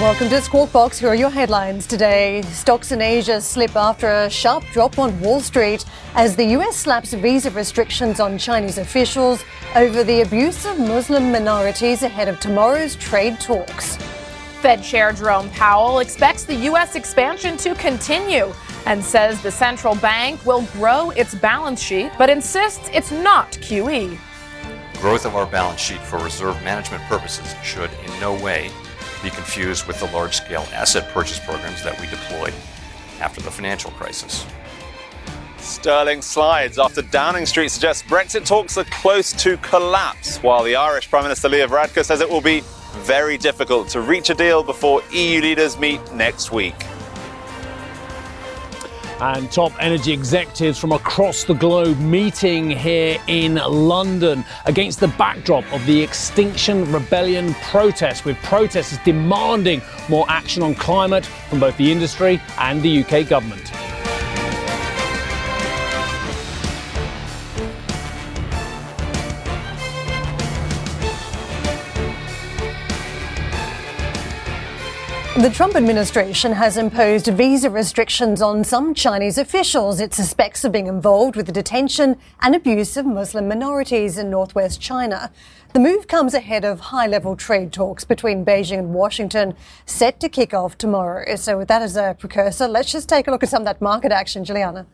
Welcome to Squawk Box. Here are your headlines today. Stocks in Asia slip after a sharp drop on Wall Street as the US slaps visa restrictions on Chinese officials over the abuse of Muslim minorities ahead of tomorrow's trade talks. Fed Chair Jerome Powell expects the US expansion to continue and says the central bank will grow its balance sheet, but insists it's not QE. Growth of our balance sheet for reserve management purposes should in no way be confused with the large-scale asset purchase programs that we deployed after the financial crisis. Sterling slides after Downing Street suggests Brexit talks are close to collapse, while the Irish Prime Minister Leo Varadkar says it will be very difficult to reach a deal before EU leaders meet next week. And top energy executives from across the globe meeting here in London against the backdrop of the Extinction Rebellion protests, with protesters demanding more action on climate from both the industry and the UK government. The Trump administration has imposed visa restrictions on some Chinese officials it suspects of being involved with the detention and abuse of Muslim minorities in northwest China. The move comes ahead of high-level trade talks between Beijing and Washington, set to kick off tomorrow. So with that as a precursor, let's just take a look at some of that market action, Juliana.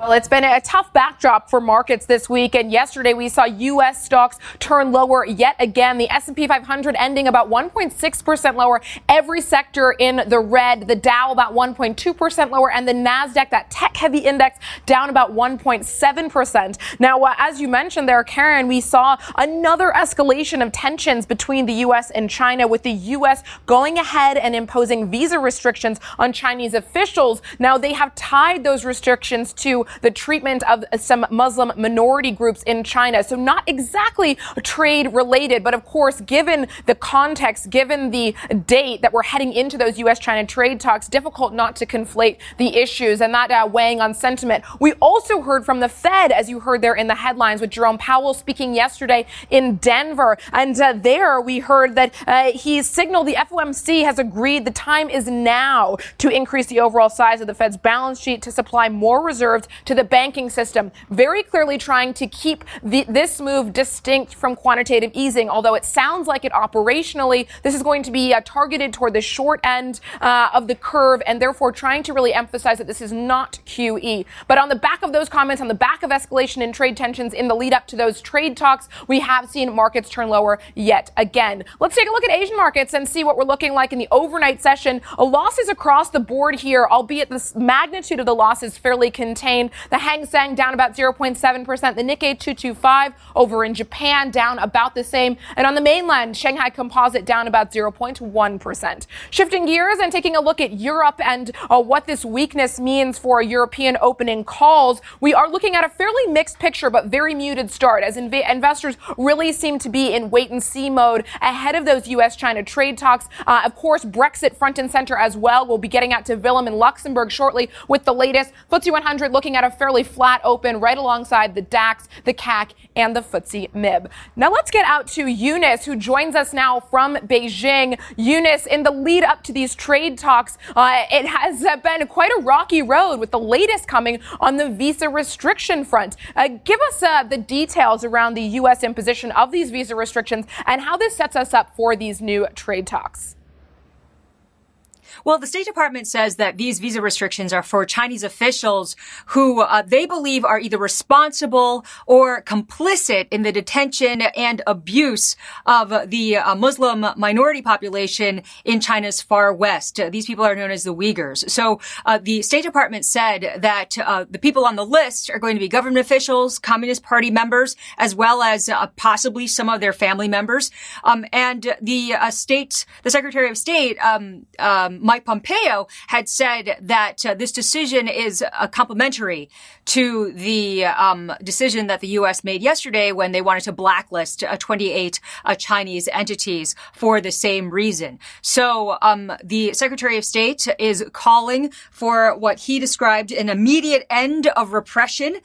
Well, it's been a tough backdrop for markets this week, and yesterday we saw U.S. stocks turn lower yet again. The S&P 500 ending about 1.6% lower, every sector in the red, the Dow about 1.2% lower, and the NASDAQ, that tech-heavy index, down about 1.7%. Now, as you mentioned there, Karen, we saw another escalation of tensions between the U.S. and China, with the U.S. going ahead and imposing visa restrictions on Chinese officials. Now, they have tied those restrictions to the treatment of some Muslim minority groups in China. So not exactly trade related, but of course, given the context, given the date that we're heading into those U.S.-China trade talks, difficult not to conflate the issues and that weighing on sentiment. We also heard from the Fed, as you heard there in the headlines, with Jerome Powell speaking yesterday in Denver. And there we heard that he signaled the FOMC has agreed the time is now to increase the overall size of the Fed's balance sheet to supply more reserves to the banking system, very clearly trying to keep this move distinct from quantitative easing. Although it sounds like it operationally, this is going to be targeted toward the short end of the curve, and therefore trying to really emphasize that this is not QE. But on the back of those comments, on the back of escalation in trade tensions in the lead up to those trade talks, we have seen markets turn lower yet again. Let's take a look at Asian markets and see what we're looking like in the overnight session. Losses across the board here, albeit the magnitude of the loss is fairly contained. The Hang Seng down about 0.7%. The Nikkei 225 over in Japan down about the same. And on the mainland, Shanghai Composite down about 0.1%. Shifting gears and taking a look at Europe and what this weakness means for European opening calls, we are looking at a fairly mixed picture but very muted start as investors really seem to be in wait-and-see mode ahead of those U.S.-China trade talks. Of course, Brexit front and center as well. We'll be getting out to Willem in Luxembourg shortly with the latest. FTSE 100 looking at a fairly flat open right alongside the DAX, the CAC, and the FTSE MIB. Now let's get out to Eunice, who joins us now from Beijing. Eunice, in the lead up to these trade talks, it has been quite a rocky road with the latest coming on the visa restriction front. Give us the details around the U.S. imposition of these visa restrictions and how this sets us up for these new trade talks. Well, the State Department says that these visa restrictions are for Chinese officials who they believe are either responsible or complicit in the detention and abuse of the Muslim minority population in China's far west. These people are known as the Uyghurs. So the State Department said that the people on the list are going to be government officials, Communist Party members, as well as possibly some of their family members. And the Secretary of State Mike Pompeo had said that this decision is complementary to the decision that the U.S. made yesterday when they wanted to blacklist 28 Chinese entities for the same reason. So the Secretary of State is calling for what he described an immediate end of repression,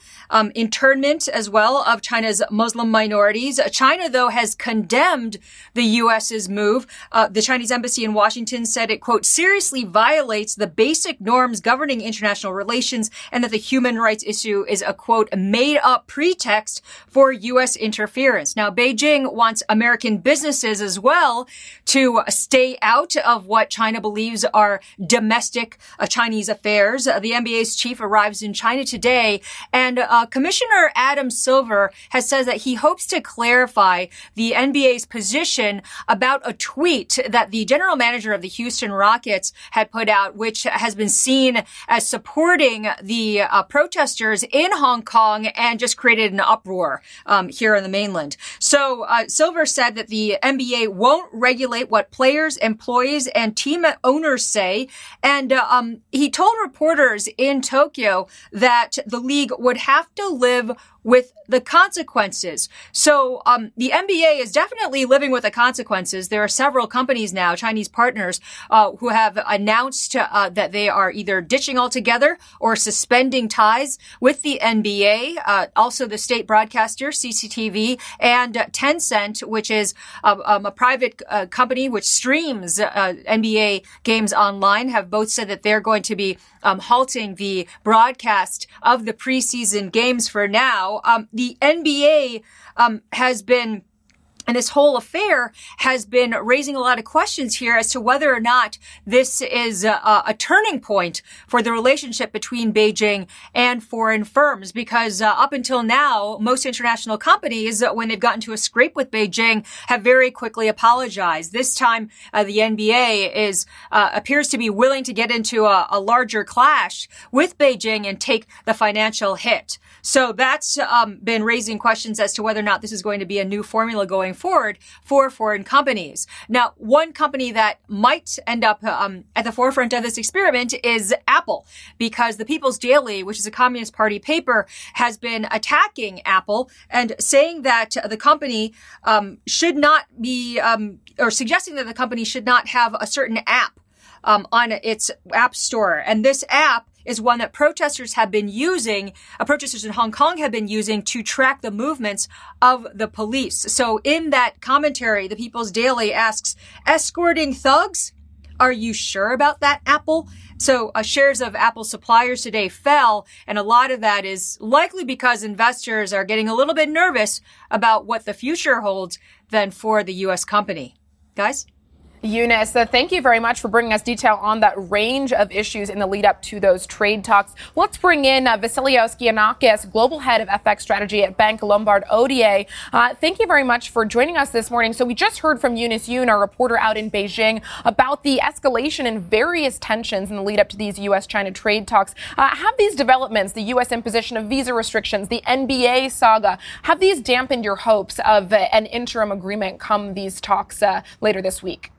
internment as well of China's Muslim minorities. China, though, has condemned the U.S.'s move. The Chinese embassy in Washington said it, quote, seriously violates the basic norms governing international relations and that the human rights issue is a, quote, made-up pretext for U.S. interference. Now, Beijing wants American businesses as well to stay out of what China believes are domestic Chinese affairs. The NBA's chief arrives in China today, and Commissioner Adam Silver has said that he hopes to clarify the NBA's position about a tweet that the general manager of the Houston Rockets had put out, which has been seen as supporting the protesters in Hong Kong and just created an uproar here on the mainland. So Silver said that the NBA won't regulate what players, employees, and team owners say. And he told reporters in Tokyo that the league would have to live with the consequences. So the NBA is definitely living with the consequences. There are several companies now, Chinese partners, who have announced that they are either ditching altogether or suspending ties with the NBA, also the state broadcaster, CCTV, and Tencent, which is a private company which streams NBA games online, have both said that they're going to be halting the broadcast of the preseason games for now. The NBA has been, and this whole affair has been raising a lot of questions here as to whether or not this is a turning point for the relationship between Beijing and foreign firms. Because up until now, most international companies, when they've gotten to a scrape with Beijing, have very quickly apologized. This time, the NBA is appears to be willing to get into a larger clash with Beijing and take the financial hit. So that's been raising questions as to whether or not this is going to be a new formula going forward for foreign companies. Now, one company that might end up at the forefront of this experiment is Apple, because the People's Daily, which is a Communist Party paper, has been attacking Apple and saying that the company should not be, or suggesting that the company should not have a certain app on its app store. And this app is one that protesters have been using, protesters in Hong Kong have been using to track the movements of the police. So in that commentary, the People's Daily asks, escorting thugs? Are you sure about that, Apple? So shares of Apple suppliers today fell, and a lot of that is likely because investors are getting a little bit nervous about what the future holds then for the U.S. company. Guys? Eunice, thank you very much for bringing us detail on that range of issues in the lead up to those trade talks. Let's bring in Vasileios Gianakis, global head of FX strategy at Bank Lombard Odier. Thank you very much for joining us this morning. So we just heard from Eunice Yun, our reporter out in Beijing, about the escalation in various tensions in the lead up to these U.S.-China trade talks. Have these developments, the U.S. imposition of visa restrictions, the NBA saga, have these dampened your hopes of an interim agreement come these talks later this week?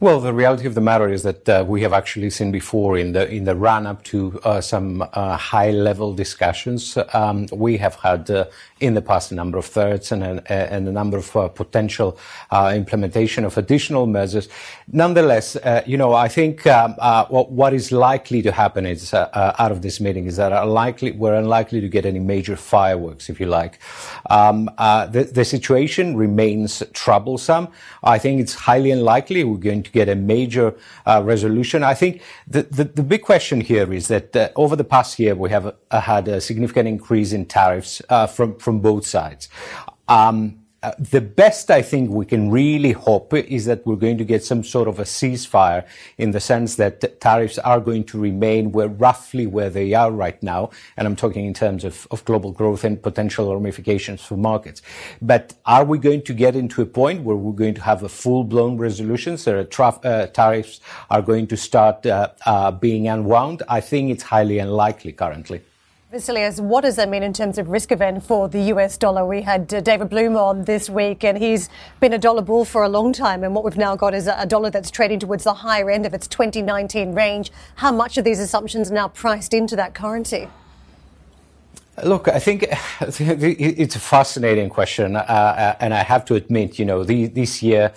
Well, the reality of the matter is that we have actually seen before in the run-up to some high-level discussions, we have had in the past a number of threats and a number of potential implementation of additional measures. Nonetheless, I think what is likely to happen is out of this meeting is that we're unlikely to get any major fireworks, if you like. The situation remains troublesome. I think it's highly unlikely we're going to get a major resolution. I think the big question here is that over the past year we have had a significant increase in tariffs from both sides. The best I think we can really hope is that we're going to get some sort of a ceasefire, in the sense that tariffs are going to remain roughly where they are right now. And I'm talking in terms of global growth and potential ramifications for markets. But are we going to get into a point where we're going to have a full-blown resolution, so tariffs are going to start being unwound? I think it's highly unlikely currently. Vasileios, what does that mean in terms of risk event for the US dollar? We had David Bloom on this week, and he's been a dollar bull for a long time. And what we've now got is a dollar that's trading towards the higher end of its 2019 range. How much of these assumptions are now priced into that currency? Look, I think it's a fascinating question, and I have to admit, you know, this year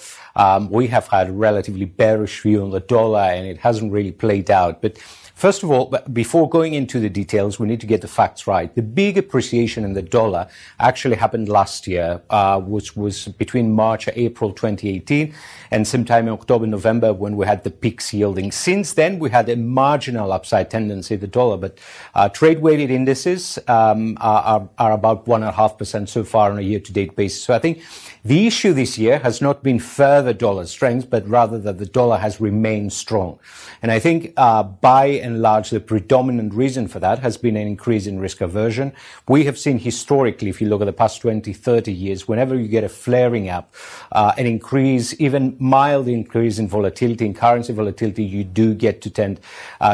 we have had a relatively bearish view on the dollar, and it hasn't really played out. But first of all, before going into the details, we need to get the facts right. The big appreciation in the dollar actually happened last year, which was between March and April 2018, and sometime in October, November, when we had the peaks yielding. Since then, we had a marginal upside tendency, the dollar, but trade-weighted indices are about 1.5% so far on a year-to-date basis. So I think the issue this year has not been further dollar strength, but rather that the dollar has remained strong. And I think by and large, the predominant reason for that has been an increase in risk aversion. We have seen historically, if you look at the past 20, 30 years, whenever you get a flaring up, an increase, even mild increase in volatility, in currency volatility, you do get to tend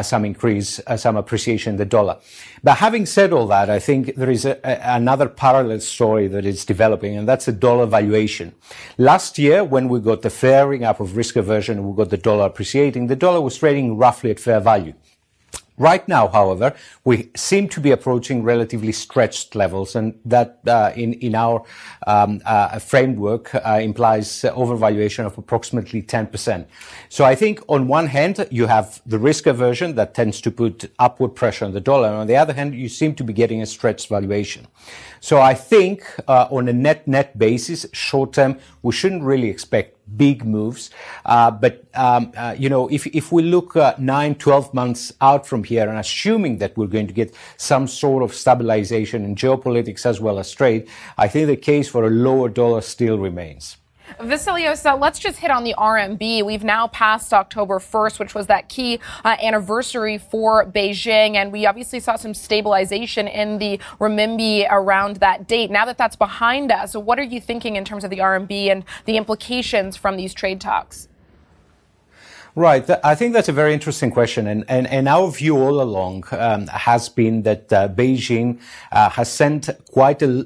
some increase, some appreciation in the dollar. But having said all that, I think there is another parallel story that is developing, and that's the dollar valuation. Last year, when we got the flaring up of risk aversion, we got the dollar appreciating, the dollar was trading roughly at fair value. Right now, however, we seem to be approaching relatively stretched levels, and that in our framework implies overvaluation of approximately 10%. So I think on one hand, you have the risk aversion that tends to put upward pressure on the dollar, and on the other hand, you seem to be getting a stretched valuation. So I think on a net basis, short term, we shouldn't really expect big moves. You know, if we look 9, 12 months out from here, and assuming that we're going to get some sort of stabilization in geopolitics as well as trade, I think the case for a lower dollar still remains. Vasileios, let's just hit on the RMB. We've now passed October 1st, which was that key anniversary for Beijing, and we obviously saw some stabilization in the renminbi around that date. Now that that's behind us, so what are you thinking in terms of the RMB and the implications from these trade talks? Right. I think that's a very interesting question. And our view all along has been that Beijing has sent quite a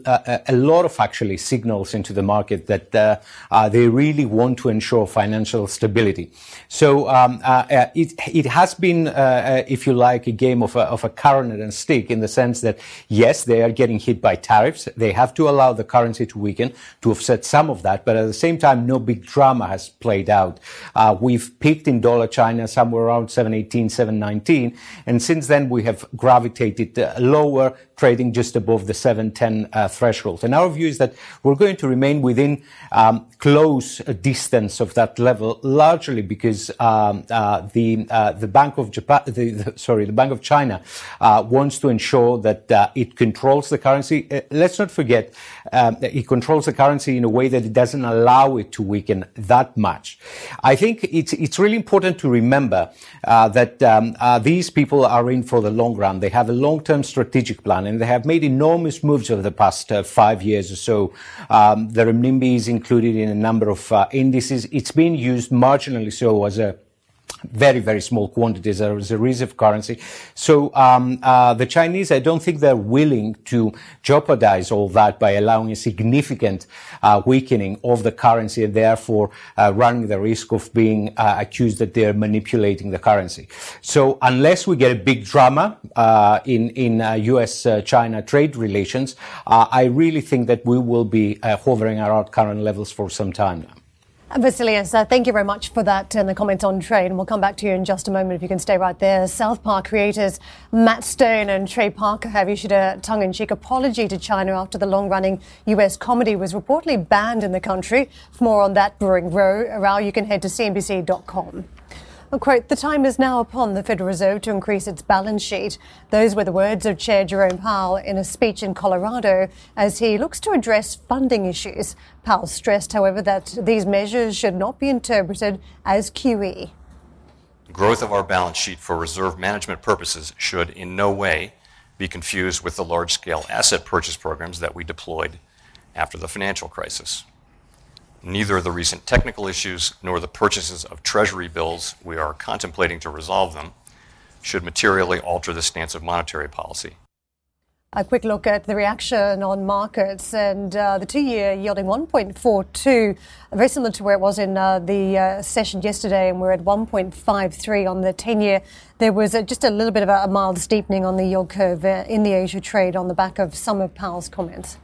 lot of actually signals into the market that they really want to ensure financial stability. So it has been, if you like, a game of a carrot and stick, in the sense that, yes, they are getting hit by tariffs. They have to allow the currency to weaken to offset some of that. But at the same time, no big drama has played out. We've peaked in dollar China somewhere around 718, 719. And since then, we have gravitated lower, trading just above the 710 threshold. And our view is that we're going to remain within close distance of that level, largely because the Bank of China wants to ensure that it controls the currency. Let's not forget that it controls the currency in a way that it doesn't allow it to weaken that much. I think it's really important to remember that these people are in for the long run. They have a long-term strategic plan, and they have made enormous moves over the past 5 years or so. The renminbi is included in a number of indices. It's been used marginally so as a very, very small quantities as a reserve currency. So the Chinese, I don't think they're willing to jeopardize all that by allowing a significant weakening of the currency, and therefore running the risk of being accused that they're manipulating the currency. So unless we get a big drama in US-China trade relations, I really think that we will be hovering around current levels for some time now. Vasileios, thank you very much for that and the comments on trade. And we'll come back to you in just a moment if you can stay right there. South Park creators Matt Stone and Trey Parker have issued a tongue-in-cheek apology to China after the long-running US comedy was reportedly banned in the country. For more on that brewing row, you can head to cnbc.com. Quote, the time is now upon the Federal Reserve to increase its balance sheet. Those were the words of Chair Jerome Powell in a speech in Colorado as he looks to address funding issues. Powell stressed, however, that these measures should not be interpreted as QE. The growth of our balance sheet for reserve management purposes should in no way be confused with the large-scale asset purchase programs that we deployed after the financial crisis. Neither the recent technical issues nor the purchases of Treasury bills we are contemplating to resolve them should materially alter the stance of monetary policy. A quick look at the reaction on markets, and the two-year yielding 1.42, very similar to where it was in the session yesterday, and we're at 1.53 on the 10-year. There was just a little bit of a mild steepening on the yield curve in the Asia trade on the back of some of Powell's comments.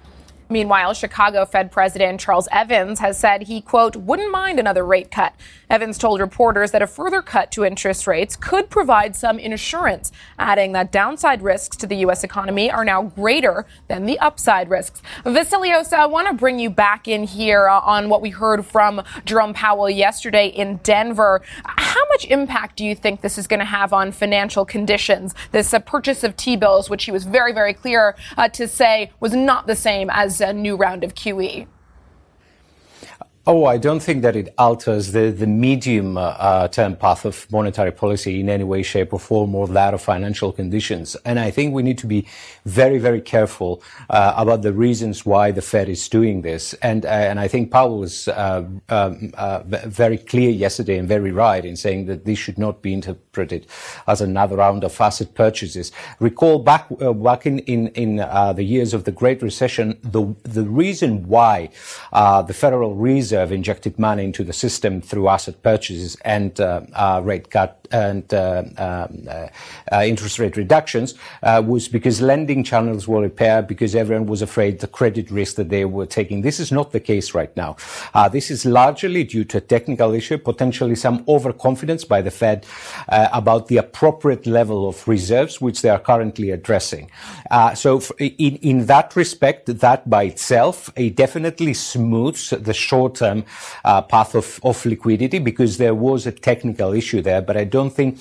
Meanwhile, Chicago Fed President Charles Evans has said he, quote, wouldn't mind another rate cut. Evans told reporters that a further cut to interest rates could provide some insurance, adding that downside risks to the U.S. economy are now greater than the upside risks. Vasileios, I want to bring you back in here on what we heard from Jerome Powell yesterday in Denver. How much impact do you think this is going to have on financial conditions? This purchase of T-bills, which he was very, very clear to say was not the same as a new round of QE? Oh, I don't think that it alters the medium-term path of monetary policy in any way, shape, or form, or that of financial conditions. And I think we need to be very, very careful about the reasons why the Fed is doing this. And I think Powell was very clear yesterday and very right in saying that this should not be interpreted as another round of asset purchases. Recall back in the years of the Great Recession, the reason why the Federal Reserve injected money into the system through asset purchases and rate cut and interest rate reductions was because lending channels were impaired, because everyone was afraid the credit risk that they were taking. This is not the case right now. This is largely due to a technical issue, potentially some overconfidence by the Fed about the appropriate level of reserves, which they are currently addressing. So in that respect, that by itself, it definitely smooths the short-term path of liquidity, because there was a technical issue there, but I don't think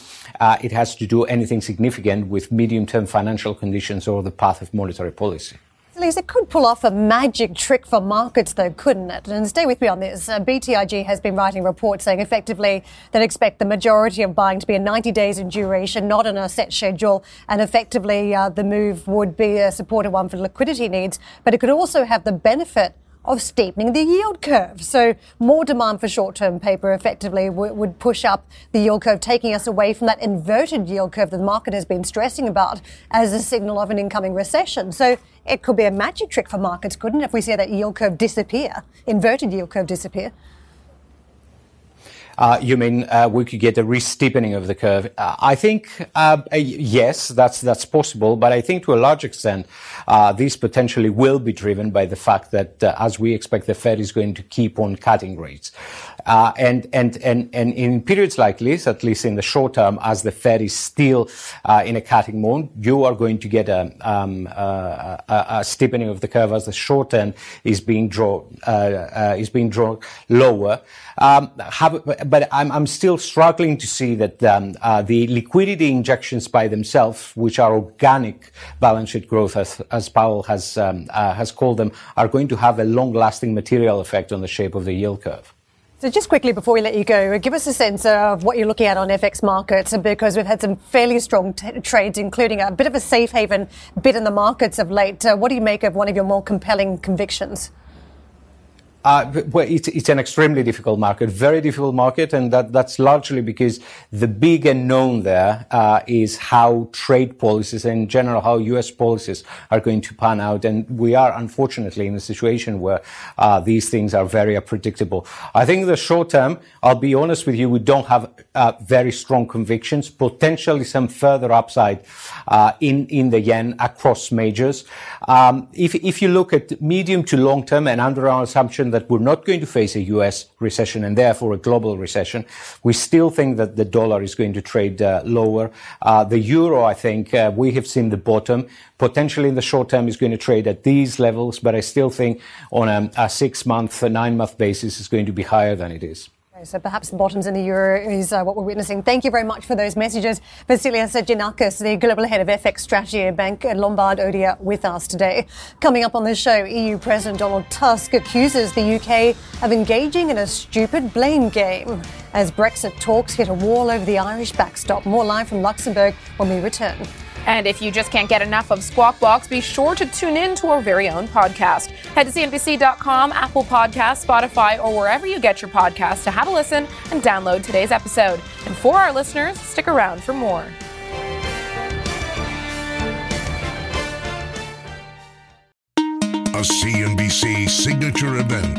it has to do anything significant with medium-term financial conditions or the path of monetary policy. It could pull off a magic trick for markets, though, couldn't it? And stay with me on this. BTIG has been writing reports saying effectively they expect the majority of buying to be in 90 days in duration, not on a set schedule. And effectively, the move would be a supported one for liquidity needs, but it could also have the benefit of steepening the yield curve. So more demand for short-term paper effectively would push up the yield curve, taking us away from that inverted yield curve that the market has been stressing about as a signal of an incoming recession. So it could be a magic trick for markets, couldn't it, if we see that yield curve disappear, inverted yield curve disappear? You mean we could get a re-steepening of the curve? I think, yes, that's possible, but I think to a large extent this potentially will be driven by the fact that as we expect, the Fed is going to keep on cutting rates. And in periods like this, at least in the short term, as the Fed is still in a cutting mode, you are going to get a steepening of the curve as the short end is being drawn lower. But I'm still struggling to see that the liquidity injections by themselves, which are organic balance sheet growth, as Powell has called them, are going to have a long-lasting material effect on the shape of the yield curve. So just quickly before we let you go, give us a sense of what you're looking at on FX markets, because we've had some fairly strong trades, including a bit of a safe haven bid in the markets of late. What do you make of one of your more compelling convictions? It's an extremely difficult market, very difficult market, and that's largely because the big unknown there is how trade policies and in general how U.S. policies are going to pan out, and we are unfortunately in a situation where these things are very unpredictable. I think in the short term, I'll be honest with you, we don't have very strong convictions, potentially some further upside in the yen across majors. If you look at medium to long term and under our assumption that we're not going to face a U.S. recession and therefore a global recession, we still think that the dollar is going to trade lower. The euro, I think, we have seen the bottom. Potentially in the short term is going to trade at these levels, but I still think on a 6-month, a 9-month basis is going to be higher than it is. So perhaps the bottoms in the euro is what we're witnessing. Thank you very much for those messages. Vasileios Gianakis, the Global Head of FX Strategy at Bank Lombard Odier, with us today. Coming up on the show, EU President Donald Tusk accuses the UK of engaging in a stupid blame game as Brexit talks hit a wall over the Irish backstop. More live from Luxembourg when we return. And if you just can't get enough of Squawk Box, be sure to tune in to our very own podcast. Head to CNBC.com, Apple Podcasts, Spotify, or wherever you get your podcasts to have a listen and download today's episode. And for our listeners, stick around for more. a CNBC signature event.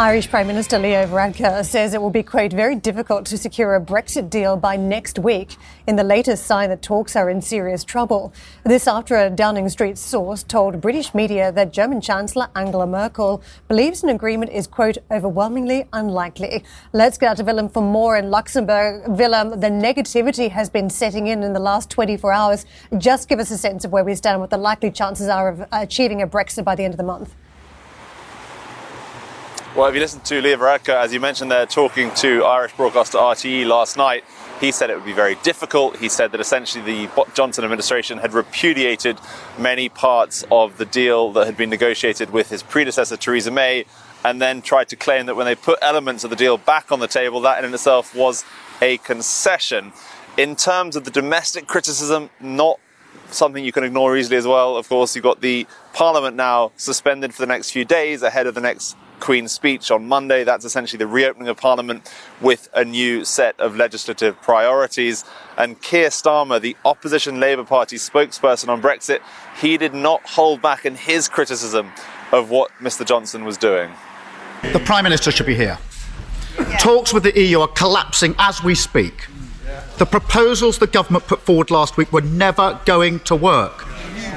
Irish Prime Minister Leo Varadkar says it will be, quote, very difficult to secure a Brexit deal by next week, in the latest sign that talks are in serious trouble. This after a Downing Street source told British media that German Chancellor Angela Merkel believes an agreement is, quote, overwhelmingly unlikely. Let's get out to Willem for more in Luxembourg. Willem, the negativity has been setting in the last 24 hours. Just give us a sense of where we stand and what the likely chances are of achieving a Brexit by the end of the month. Well, if you listen to Leo Varadkar, as you mentioned there, talking to Irish broadcaster RTE last night, he said it would be very difficult. He said that essentially the Johnson administration had repudiated many parts of the deal that had been negotiated with his predecessor, Theresa May, and then tried to claim that when they put elements of the deal back on the table, that in itself was a concession. In terms of the domestic criticism, not something you can ignore easily as well. Of course, you've got the Parliament now suspended for the next few days ahead of the next Queen's speech on Monday. That's essentially the reopening of Parliament with a new set of legislative priorities. And Keir Starmer, the opposition Labour Party spokesperson on Brexit, he did not hold back in his criticism of what Mr Johnson was doing. The Prime Minister should be here. Talks with the EU are collapsing as we speak. The proposals the government put forward last week were never going to work.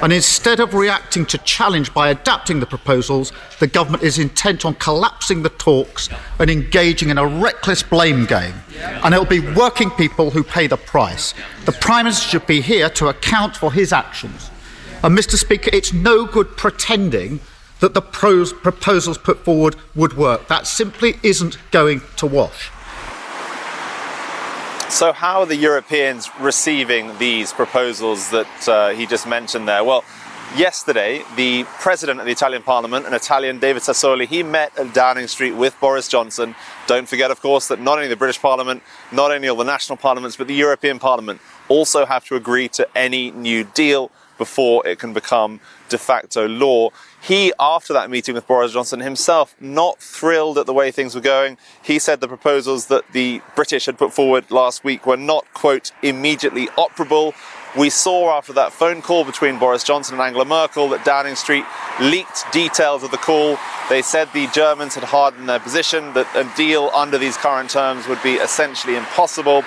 And instead of reacting to challenge by adapting the proposals, the government is intent on collapsing the talks and engaging in a reckless blame game. And it'll be working people who pay the price. The Prime Minister should be here to account for his actions. And Mr Speaker, it's no good pretending that the proposals put forward would work. That simply isn't going to wash. So how are the Europeans receiving these proposals that he just mentioned there? Well, yesterday, the president of the Italian parliament, an Italian, David Sassoli, he met at Downing Street with Boris Johnson. Don't forget, of course, that not only the British parliament, not only all the national parliaments, but the European parliament also have to agree to any new deal before it can become de facto law. He, after that meeting with Boris Johnson himself, not thrilled at the way things were going. He said the proposals that the British had put forward last week were not, quote, immediately operable. We saw after that phone call between Boris Johnson and Angela Merkel that Downing Street leaked details of the call. They said the Germans had hardened their position, that a deal under these current terms would be essentially impossible.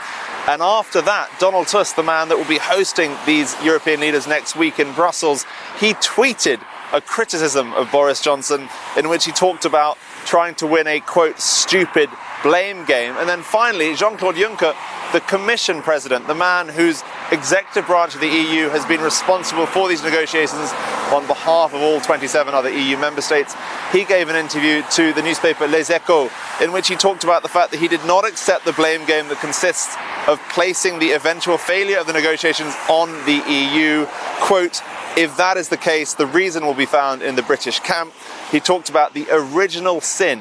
And after that, Donald Tusk, the man that will be hosting these European leaders next week in Brussels, he tweeted a criticism of Boris Johnson in which he talked about trying to win a, quote, stupid blame game. And then finally, Jean-Claude Juncker, the Commission president, the man whose executive branch of the EU has been responsible for these negotiations on behalf of all 27 other EU member states, he gave an interview to the newspaper Les Echos in which he talked about the fact that he did not accept the blame game that consists of placing the eventual failure of the negotiations on the EU. Quote, if that is the case, the reason will be found in the British camp. He talked about the original sin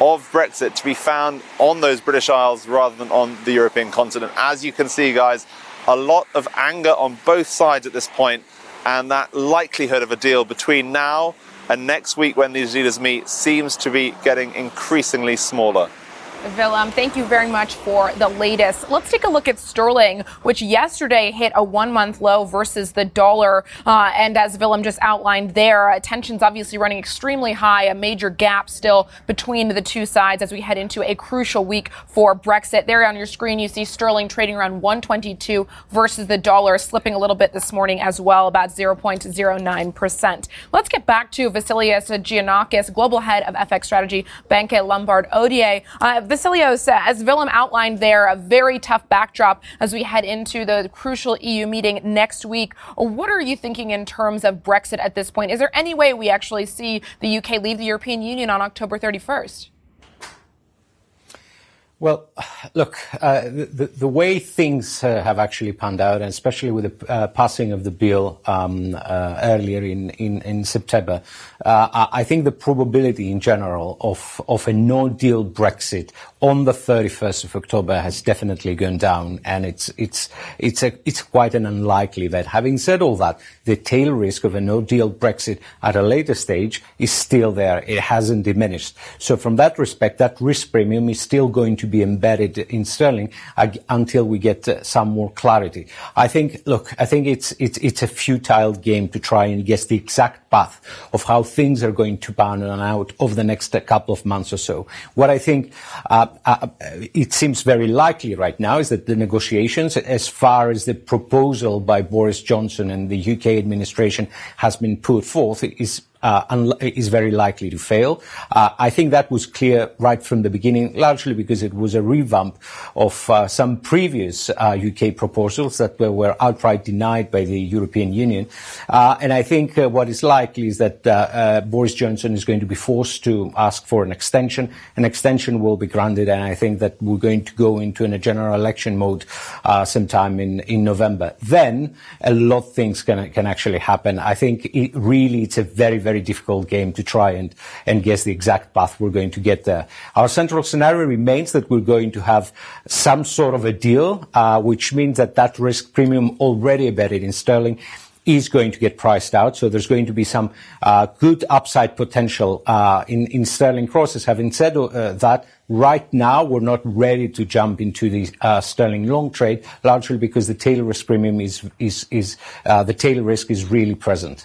of Brexit to be found on those British Isles rather than on the European continent. As you can see, guys, a lot of anger on both sides at this point, and that likelihood of a deal between now and next week when these leaders meet seems to be getting increasingly smaller. Willem, thank you very much for the latest. Let's take a look at sterling, which yesterday hit a one-month low versus the dollar. And as Willem just outlined there, tensions obviously running extremely high, a major gap still between the two sides as we head into a crucial week for Brexit. There on your screen, you see sterling trading around 122 versus the dollar, slipping a little bit this morning as well, about 0.09%. Let's get back to Vasileios Gianakis, global head of FX strategy, Bank Lombard Odier. Vasileios, as Willem outlined there, a very tough backdrop as we head into the crucial EU meeting next week. What are you thinking in terms of Brexit at this point? Is there any way we actually see the UK leave the European Union on October 31st? Well, look, the way things have actually panned out, and especially with the passing of the bill earlier in September, I think the probability in general of a no-deal Brexit on the 31st of October has definitely gone down, and it's quite an unlikely event. Having said all that, the tail risk of a no-deal Brexit at a later stage is still there. It hasn't diminished. So from that respect, that risk premium is still going to be embedded in sterling until we get some more clarity. I think it's a futile game to try and guess the exact path of how things are going to pan out over the next couple of months or so. What I think it seems very likely right now is that the negotiations, as far as the proposal by Boris Johnson and the UK administration has been put forth, is very likely to fail. I think that was clear right from the beginning, largely because it was a revamp of some previous UK proposals that were outright denied by the European Union. And I think what is likely is that Boris Johnson is going to be forced to ask for an extension. An extension will be granted, and I think that we're going to go into a general election mode sometime in November. Then a lot of things can actually happen. I think it's a very difficult game to try and guess the exact path we're going to get there. Our central scenario remains that we're going to have some sort of a deal, which means that risk premium already embedded in sterling is going to get priced out. So there's going to be some good upside potential in sterling crosses. Having said that, right now, we're not ready to jump into the sterling long trade, largely because the tail risk premium the tail risk is really present.